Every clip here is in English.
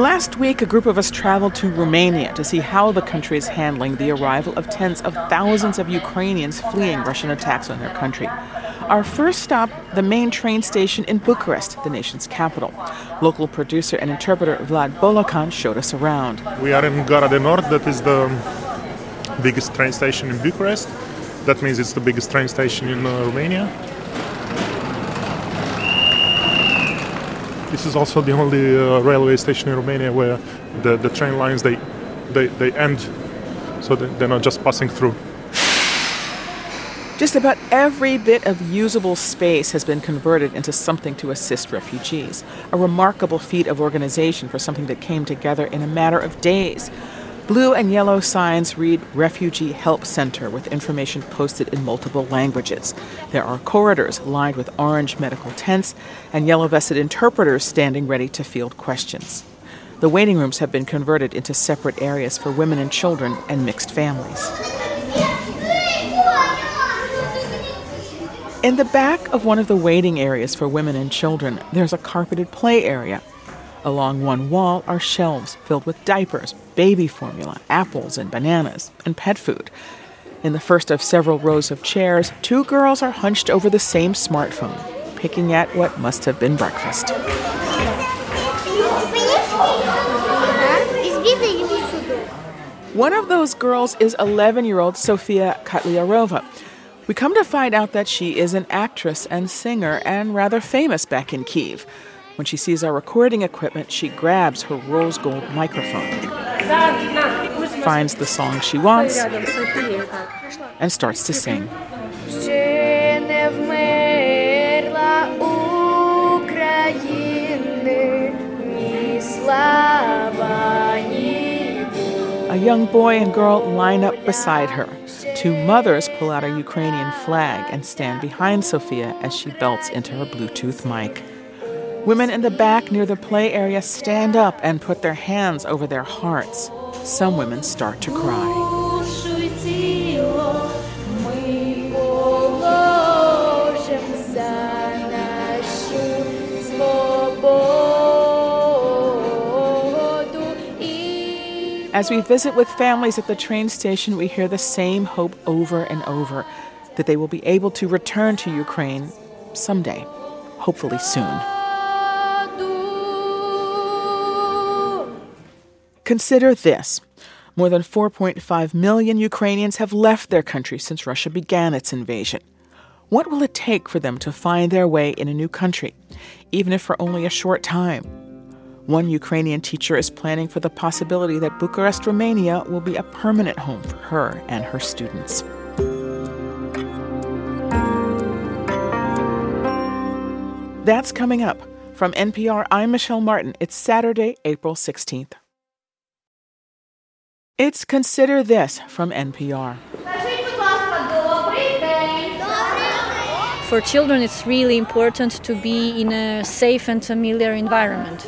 Last week, a group of us traveled to Romania to see how the country is handling the arrival of tens of thousands of Ukrainians fleeing Russian attacks on their country. Our first stop, the main train station in Bucharest, the nation's capital. Local producer and interpreter Vlad Bolokan showed us around. We are in Gara de Nord, that is the biggest train station in Bucharest. That means it's the biggest train station in Romania. This is also the only railway station in Romania where the train lines, they end, so they're not just passing through. Just about every bit of usable space has been converted into something to assist refugees, a remarkable feat of organization for something that came together in a matter of days. Blue and yellow signs read Refugee Help Center with information posted in multiple languages. There are corridors lined with orange medical tents and yellow-vested interpreters standing ready to field questions. The waiting rooms have been converted into separate areas for women and children and mixed families. In the back of one of the waiting areas for women and children, there's a carpeted play area. Along one wall are shelves filled with diapers, baby formula, apples and bananas, and pet food. In the first of several rows of chairs, two girls are hunched over the same smartphone, picking at what must have been breakfast. One of those girls is 11-year-old Sofia Katliarova. We come to find out that she is an actress and singer and rather famous back in Kyiv. When she sees our recording equipment, she grabs her rose gold microphone, finds the song she wants, and starts to sing. A young boy and girl line up beside her. Two mothers pull out a Ukrainian flag and stand behind Sofia as she belts into her Bluetooth mic. Women in the back near the play area stand up and put their hands over their hearts. Some women start to cry. As we visit with families at the train station, we hear the same hope over and over, that they will be able to return to Ukraine someday, hopefully soon. Consider this. More than 4.5 million Ukrainians have left their country since Russia began its invasion. What will it take for them to find their way in a new country, even if for only a short time? One Ukrainian teacher is planning for the possibility that Bucharest, Romania, will be a permanent home for her and her students. That's coming up. From NPR, I'm Michelle Martin. It's Saturday, April 16th. It's Consider This from NPR. For children, it's really important to be in a safe and familiar environment.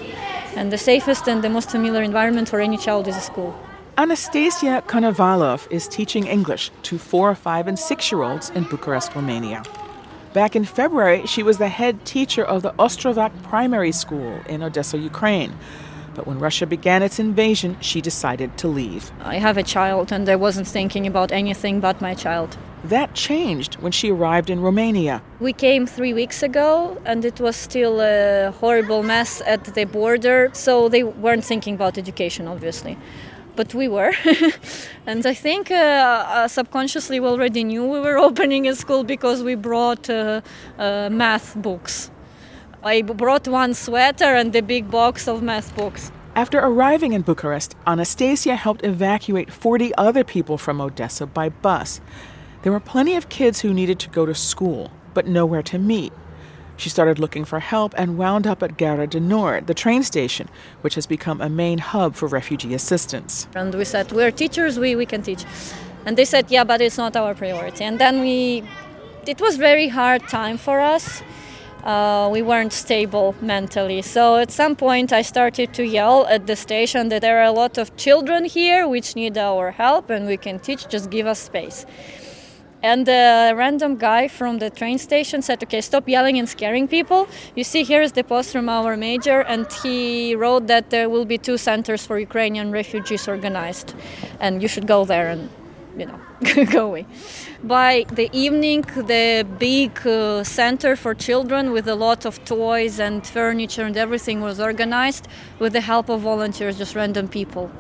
And the safest and the most familiar environment for any child is a school. Anastasiia Konovalova is teaching English to 4-, 5-, and 6-year-olds in Bucharest, Romania. Back in February, she was the head teacher of the Ostrovac Primary School in Odesa, Ukraine. But when Russia began its invasion, she decided to leave. I have a child, and I wasn't thinking about anything but my child. That changed when she arrived in Romania. We came 3 weeks ago, and it was still a horrible mess at the border, so they weren't thinking about education, obviously. But we were. And I think subconsciously we already knew we were opening a school because we brought math books. I brought one sweater and a big box of math books. After arriving in Bucharest, Anastasiia helped evacuate 40 other people from Odessa by bus. There were plenty of kids who needed to go to school, but nowhere to meet. She started looking for help and wound up at Gara de Nord, the train station, which has become a main hub for refugee assistance. And we said, we're teachers, we can teach. And they said, yeah, but it's not our priority. And then it was very hard time for us. We weren't stable mentally. So at some point I started to yell at the station that there are a lot of children here which need our help and we can teach, just give us space. And a random guy from the train station said, okay, stop yelling and scaring people. You see, here is the post from our mayor, and he wrote that there will be 2 centers for Ukrainian refugees organized, and you should go there and, you know, go away. By the evening, the big center for children with a lot of toys and furniture and everything was organized with the help of volunteers, just random people.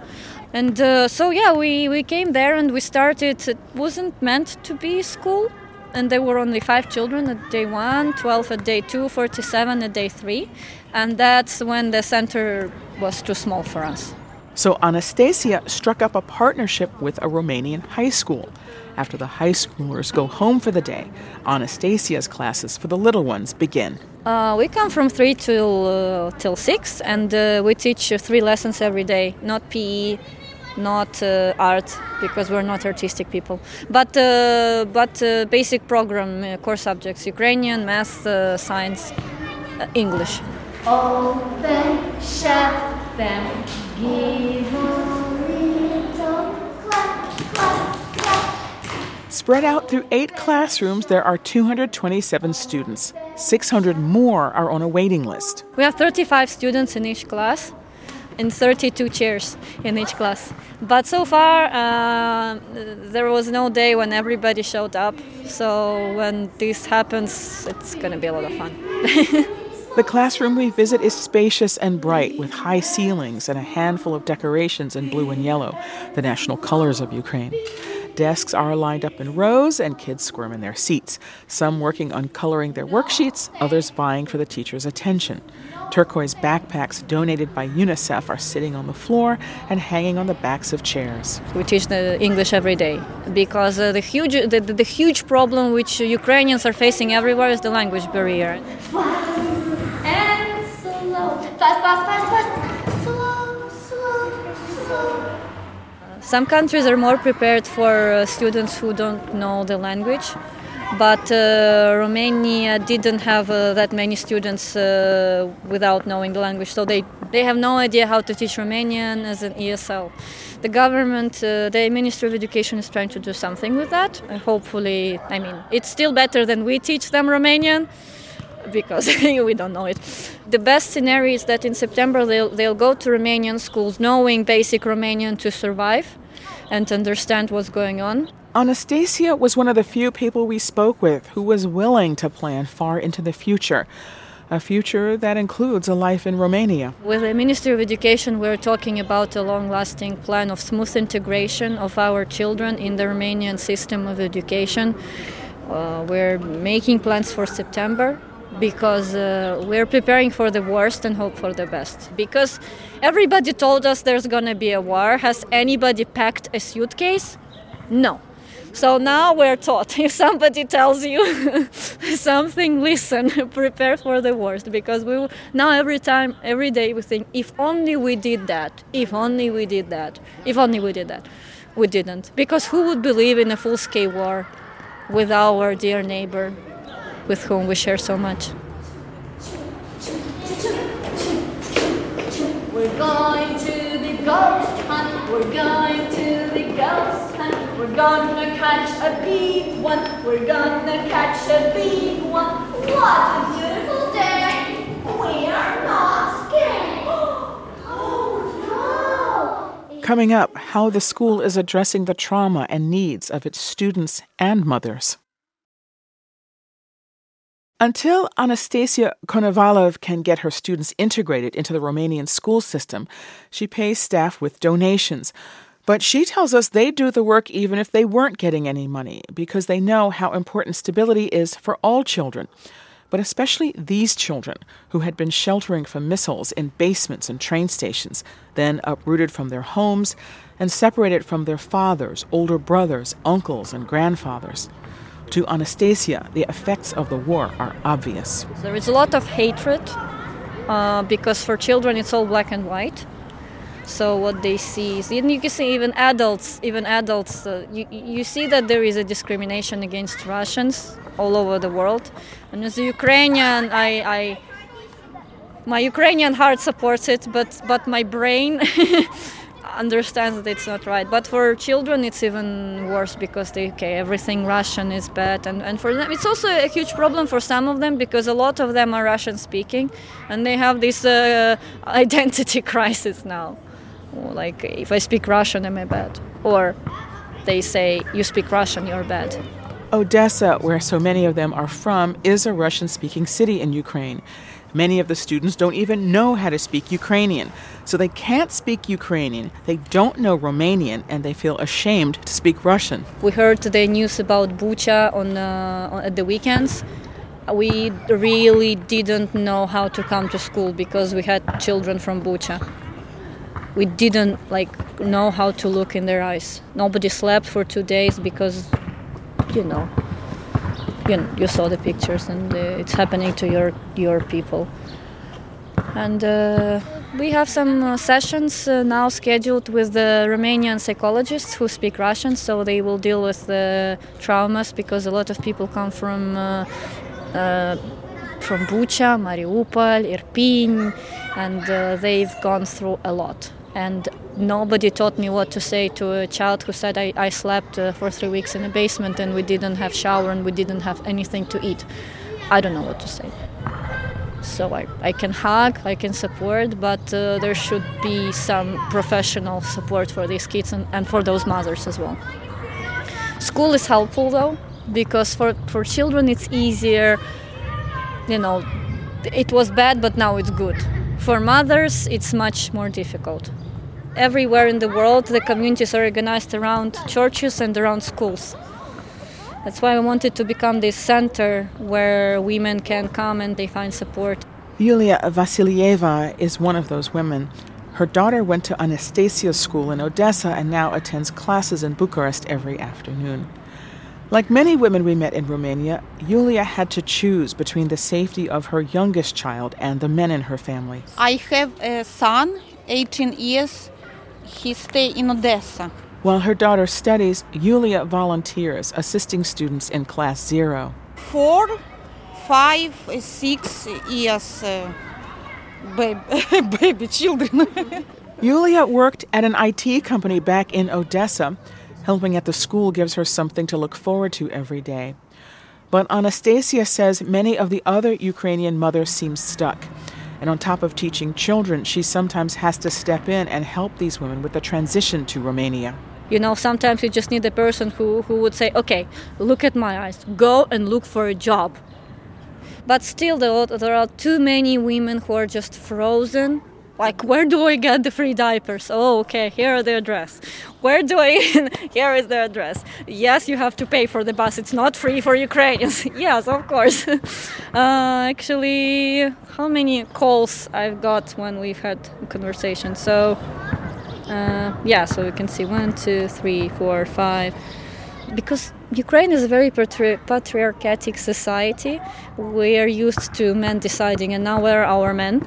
And we came there and we started. It wasn't meant to be school, and there were only 5 children at day 1, 12 at day 2, 47 at day 3, and that's when the center was too small for us. So Anastasiia struck up a partnership with a Romanian high school. After the high schoolers go home for the day, Anastasia's classes for the little ones begin. We come from 3 till 6, and we teach 3 lessons every day, not PE, not art, because we're not artistic people, but basic program, core subjects, Ukrainian, math, science, English. Open, shut them, give a little clap, clap, clap. Spread out through 8 classrooms, there are 227 students. 600 more are on a waiting list. We have 35 students in each class, and 32 chairs in each class. But so far, there was no day when everybody showed up. So when this happens, it's going to be a lot of fun. The classroom we visit is spacious and bright, with high ceilings and a handful of decorations in blue and yellow, the national colors of Ukraine. Desks are lined up in rows, and kids squirm in their seats, some working on coloring their worksheets, others vying for the teacher's attention. Turquoise backpacks donated by UNICEF are sitting on the floor and hanging on the backs of chairs. We teach the English every day because the huge problem which Ukrainians are facing everywhere is the language barrier. Fast and slow. Fast, fast, fast, fast. Slow, slow, slow. Some countries are more prepared for students who don't know the language, but Romania didn't have that many students without knowing the language, so they have no idea how to teach Romanian as an ESL. The government, the Ministry of Education is trying to do something with that, and hopefully, it's still better than we teach them Romanian, because we don't know it. The best scenario is that in September they'll go to Romanian schools knowing basic Romanian to survive and understand what's going on. Anastasiia was one of the few people we spoke with who was willing to plan far into the future, a future that includes a life in Romania. With the Ministry of Education, we're talking about a long-lasting plan of smooth integration of our children in the Romanian system of education. We're making plans for September, because we're preparing for the worst and hope for the best. Because everybody told us there's going to be a war. Has anybody packed a suitcase? No. So now we're taught, if somebody tells you something, listen, prepare for the worst. Because we now every day we think, if only we did that, if only we did that, if only we did that. We didn't. Because who would believe in a full-scale war with our dear neighbor, with whom we share so much? We're going to the ghost hunt, we're going to the ghost hunt, we're gonna catch a big one, we're gonna catch a big one. What a beautiful day, we are not scared. Oh no! Coming up, how the school is addressing the trauma and needs of its students and mothers. Until Anastasiia Konovalova can get her students integrated into the Romanian school system, she pays staff with donations. But she tells us they do the work even if they weren't getting any money, because they know how important stability is for all children, but especially these children who had been sheltering from missiles in basements and train stations, then uprooted from their homes and separated from their fathers, older brothers, uncles, and grandfathers. To Anastasiia, the effects of the war are obvious. There is a lot of hatred because for children it's all black and white. So what they see is, and you can see even adults, you see that there is a discrimination against Russians all over the world. And as a Ukrainian, my Ukrainian heart supports it, but my brain understands that it's not right. But for children, it's even worse because everything Russian is bad. And for them, it's also a huge problem for some of them because a lot of them are Russian speaking and they have this identity crisis now. Like, if I speak Russian, am I bad? Or they say, you speak Russian, you're bad. Odessa, where so many of them are from, is a Russian-speaking city in Ukraine. Many of the students don't even know how to speak Ukrainian. So they can't speak Ukrainian, they don't know Romanian, and they feel ashamed to speak Russian. We heard today news about Bucha at the weekends. We really didn't know how to come to school because we had children from Bucha. We didn't know how to look in their eyes. Nobody slept for 2 days because... You saw the pictures, and it's happening to your people. And we have some sessions now scheduled with the Romanian psychologists who speak Russian, so they will deal with the traumas because a lot of people come from Bucha, Mariupol, Irpin, and they've gone through a lot. And nobody taught me what to say to a child who said I slept for 3 weeks in a basement and we didn't have shower and we didn't have anything to eat. I don't know what to say. So I can hug, I can support, but there should be some professional support for these kids and for those mothers as well. School is helpful though, because for children it's easier. It was bad, but now it's good. For mothers, it's much more difficult. Everywhere in the world, the communities are organized around churches and around schools. That's why I wanted to become this center where women can come and they find support. Yulia Vasilieva is one of those women. Her daughter went to Anastasiia School in Odessa and now attends classes in Bucharest every afternoon. Like many women we met in Romania, Yulia had to choose between the safety of her youngest child and the men in her family. I have a son, 18 years. He stays in Odessa. While her daughter studies, Yulia volunteers, assisting students in class 0. 4, 5, 6 years baby children. Yulia worked at an IT company back in Odessa. Helping at the school gives her something to look forward to every day. But Anastasiia says many of the other Ukrainian mothers seem stuck. And on top of teaching children, she sometimes has to step in and help these women with the transition to Romania. Sometimes you just need a person who would say, okay, look at my eyes, go and look for a job. But still, there are too many women who are just frozen. Like, where do I get the free diapers? Oh, okay, here are the address. Here is the address. Yes, you have to pay for the bus. It's not free for Ukrainians. Yes, of course. Actually, how many calls I've got when we've had a conversation? So, so you can see 1, 2, 3, 4, 5. Because Ukraine is a very patriarchal society. We are used to men deciding, and now where are our men?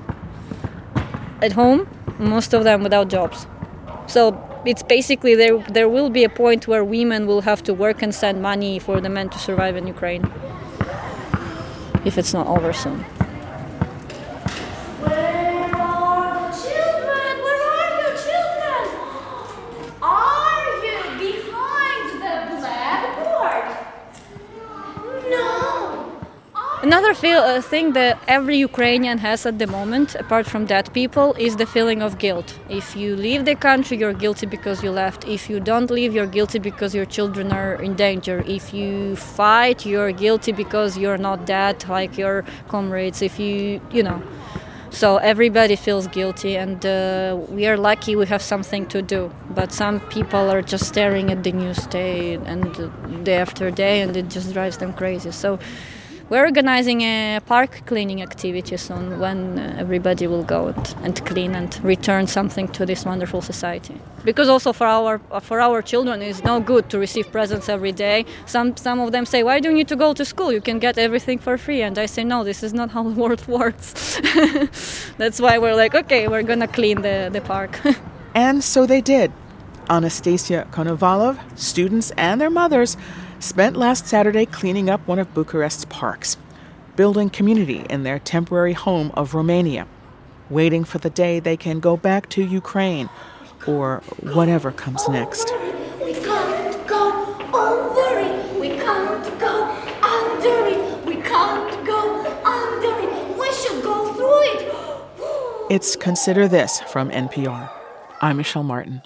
At home, most of them without jobs. So it's basically there will be a point where women will have to work and send money for the men to survive in Ukraine, if it's not over soon. Where are the children? Where are your children? Are you behind the blackboard? No! Another thing that every Ukrainian has at the moment, apart from dead people, is the feeling of guilt. If you leave the country, you're guilty because you left. If you don't leave, you're guilty because your children are in danger. If you fight, you're guilty because you're not dead like your comrades. If you. So everybody feels guilty, and we are lucky we have something to do. But some people are just staring at the news day and day after day, and it just drives them crazy. So... we're organizing a park cleaning activity soon when everybody will go and clean and return something to this wonderful society. Because also for our children it's no good to receive presents every day. Some of them say, why do you need to go to school? You can get everything for free. And I say, no, this is not how the world works. That's why we're like, okay, we're going to clean the park. And so they did. Anastasiia Konovalova, students and their mothers, spent last Saturday cleaning up one of Bucharest's parks, building community in their temporary home of Romania, waiting for the day they can go back to Ukraine, or whatever comes next. We can't go over it. We can't go under it. We can't go under it. We should go through it. It's Consider This from NPR. I'm Michelle Martin.